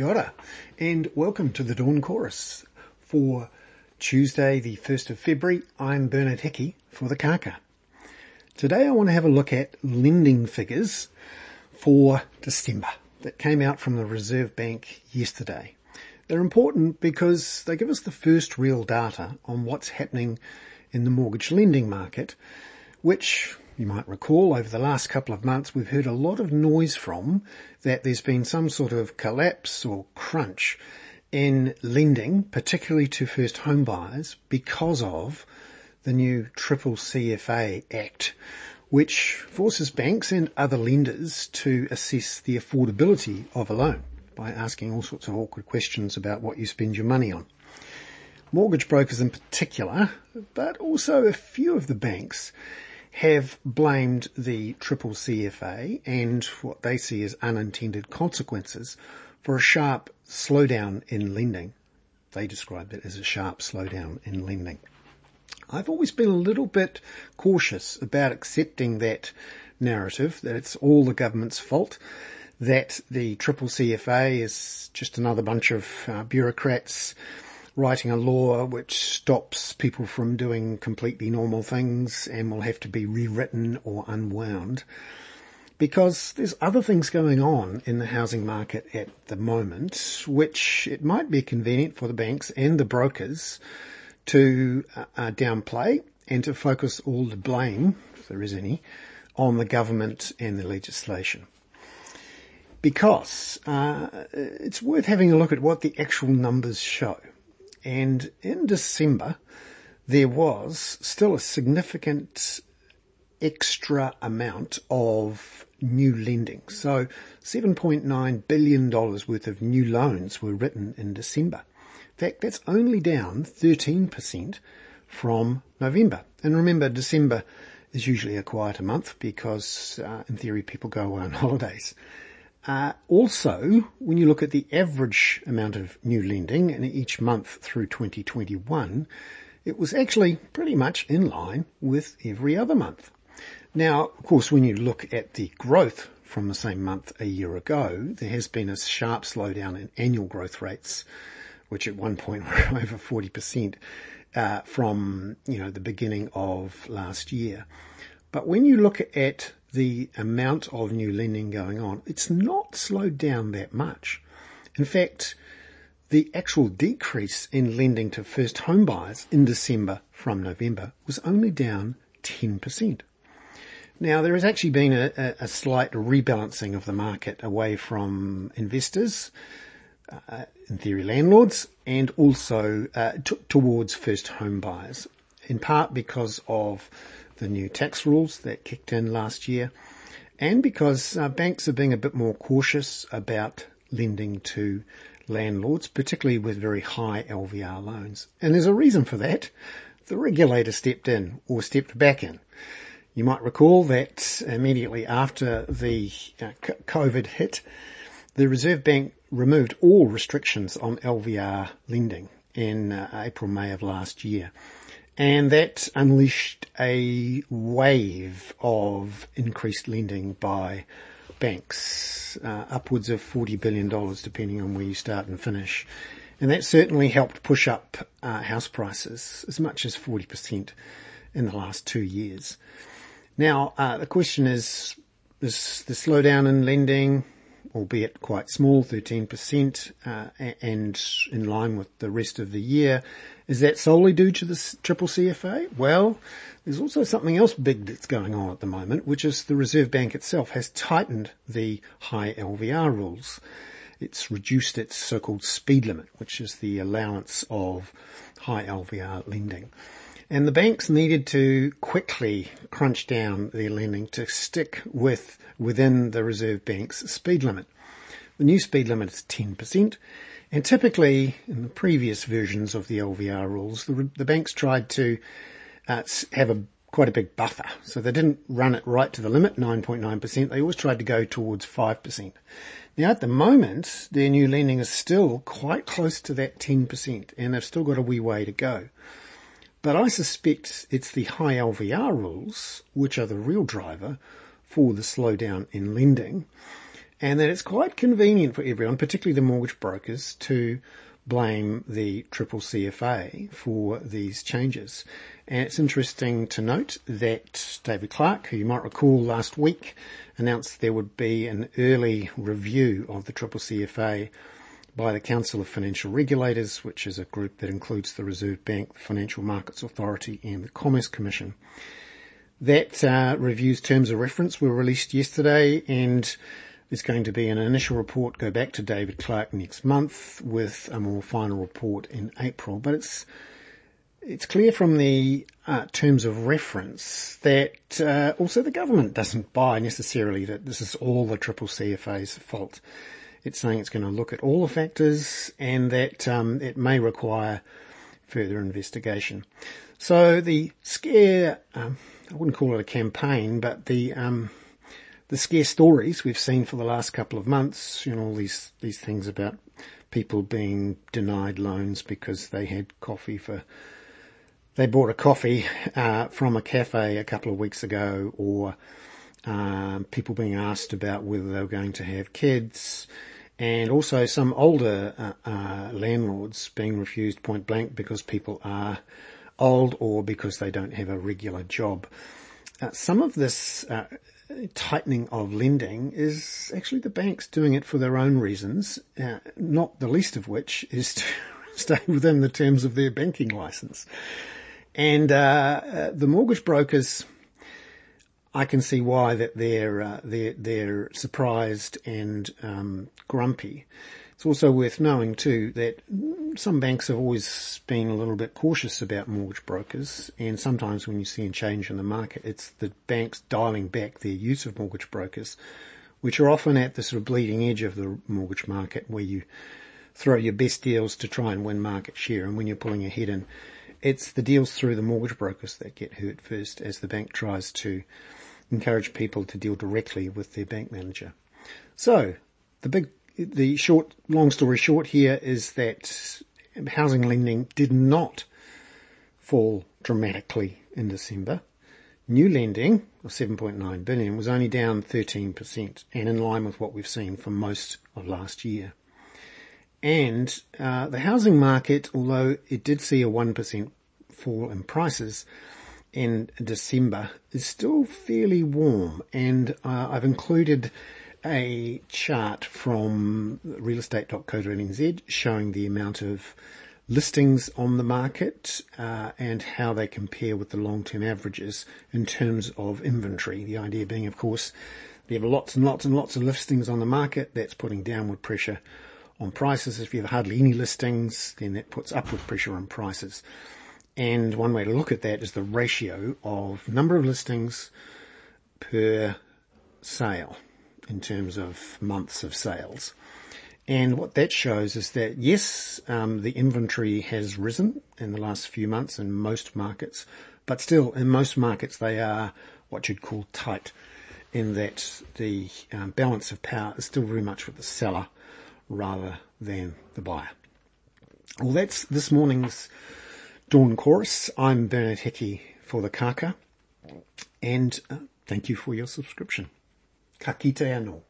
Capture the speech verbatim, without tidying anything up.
Kia ora, and welcome to the Dawn Chorus for Tuesday the first of February. I'm Bernard Hickey for the Kaka. Today I want to have a look at lending figures for December that came out from the Reserve Bank yesterday. They're important because they give us the first real data on what's happening in the mortgage lending market, which you might recall over the last couple of months we've heard a lot of noise from, that there's been some sort of collapse or crunch in lending, particularly to first home buyers, because of the new C C C F A Act, which forces banks and other lenders to assess the affordability of a loan by asking all sorts of awkward questions about what you spend your money on. Mortgage brokers in particular, but also a few of the banks, have blamed the C C C F A and what they see as unintended consequences for a sharp slowdown in lending. They describe it as a sharp slowdown in lending. I've always been a little bit cautious about accepting that narrative, that it's all the government's fault, that the C C C F A is just another bunch of uh, bureaucrats writing a law which stops people from doing completely normal things and will have to be rewritten or unwound, because there's other things going on in the housing market at the moment which it might be convenient for the banks and the brokers to uh, downplay and to focus all the blame, if there is any, on the government and the legislation. Because uh, it's worth having a look at what the actual numbers show. And in December, there was still a significant extra amount of new lending. So seven point nine billion dollars worth of new loans were written in December. In fact, that's only down thirteen percent from November. And remember, December is usually a quieter month because, uh, in theory, people go away on holidays. Uh, also, when you look at the average amount of new lending in each month through twenty twenty-one, it was actually pretty much in line with every other month. Now, of course, when you look at the growth from the same month a year ago, there has been a sharp slowdown in annual growth rates, which at one point were over forty percent uh, from, you know, the beginning of last year. But when you look at the amount of new lending going on, it's not slowed down that much. In fact, the actual decrease in lending to first home buyers in December from November was only down ten percent. Now, there has actually been a, a slight rebalancing of the market away from investors, Uh, in theory landlords, and also uh, t- towards first home buyers, in part because of the new tax rules that kicked in last year, and because uh, banks are being a bit more cautious about lending to landlords, particularly with very high L V R loans. And there's a reason for that. The regulator stepped in, or stepped back in. You might recall that immediately after the uh, c- COVID hit, the Reserve Bank removed all restrictions on L V R lending in uh, April, May of last year. And that unleashed a wave of increased lending by banks, uh, upwards of forty billion dollars, depending on where you start and finish. And that certainly helped push up uh, house prices as much as forty percent in the last two years. Now, uh, the question is, is the slowdown in lending, albeit quite small, thirteen percent, uh, and in line with the rest of the year, is that solely due to the C C C F A? Well, there's also something else big that's going on at the moment, which is the Reserve Bank itself has tightened the high L V R rules. It's reduced its so-called speed limit, which is the allowance of high L V R lending. And the banks needed to quickly crunch down their lending to stick with within the Reserve Bank's speed limit. The new speed limit is ten percent, and typically in the previous versions of the L V R rules, the, the banks tried to uh, have a quite a big buffer. So they didn't run it right to the limit, nine point nine percent. They always tried to go towards five percent. Now at the moment, their new lending is still quite close to that ten percent, and they've still got a wee way to go. But I suspect it's the high L V R rules which are the real driver for the slowdown in lending. and that it's quite convenient for everyone, particularly the mortgage brokers, to blame the triple C F A for these changes. And it's interesting to note that David Clark, who you might recall last week, announced there would be an early review of the triple C F A by the Council of Financial Regulators, which is a group that includes the Reserve Bank, the Financial Markets Authority and the Commerce Commission. That uh, review's terms of reference were released yesterday, and there's going to be an initial report go back to David Clark next month with a more final report in April. But it's it's clear from the uh, terms of reference that uh, also the government doesn't buy necessarily that this is all the triple C F A's fault. It's saying it's going to look at all the factors and that um, it may require further investigation. So the scare, um, I wouldn't call it a campaign, but the... Um, The scare stories we've seen for the last couple of months, you know, all these, these things about people being denied loans because they had coffee for, they bought a coffee, uh, from a cafe a couple of weeks ago, or, um, people being asked about whether they were going to have kids, and also some older, uh, uh, landlords being refused point blank because people are old or because they don't have a regular job. Uh, some of this, uh, tightening of lending is actually the banks doing it for their own reasons, uh, not the least of which is to stay within the terms of their banking license. And uh, uh the mortgage brokers, I can see why that they're uh, they're they're surprised and um grumpy. It's also worth knowing too that some banks have always been a little bit cautious about mortgage brokers, and sometimes when you see a change in the market, it's the banks dialing back their use of mortgage brokers, which are often at the sort of bleeding edge of the mortgage market where you throw your best deals to try and win market share, and when you're pulling your head in, it's the deals through the mortgage brokers that get hurt first as the bank tries to encourage people to deal directly with their bank manager. So the big The short, long story short here is that housing lending did not fall dramatically in December. New lending of seven point nine billion was only down thirteen percent and in line with what we've seen for most of last year. And uh, the housing market, although it did see a one percent fall in prices in December, is still fairly warm. And uh, I've included a chart from real estate dot co dot n z showing the amount of listings on the market uh, and how they compare with the long-term averages in terms of inventory. The idea being, of course, you have lots and lots and lots of listings on the market. That's putting downward pressure on prices. If you have hardly any listings, then that puts upward pressure on prices. And one way to look at that is the ratio of number of listings per sale, in terms of months of sales. And what that shows is that, yes, um, the inventory has risen in the last few months in most markets, but still in most markets they are what you'd call tight, in that the um, balance of power is still very much with the seller rather than the buyer. Well, that's this morning's Dawn Chorus. I'm Bernard Hickey for the Kaka, and uh, thank you for your subscription. Ka kite anō.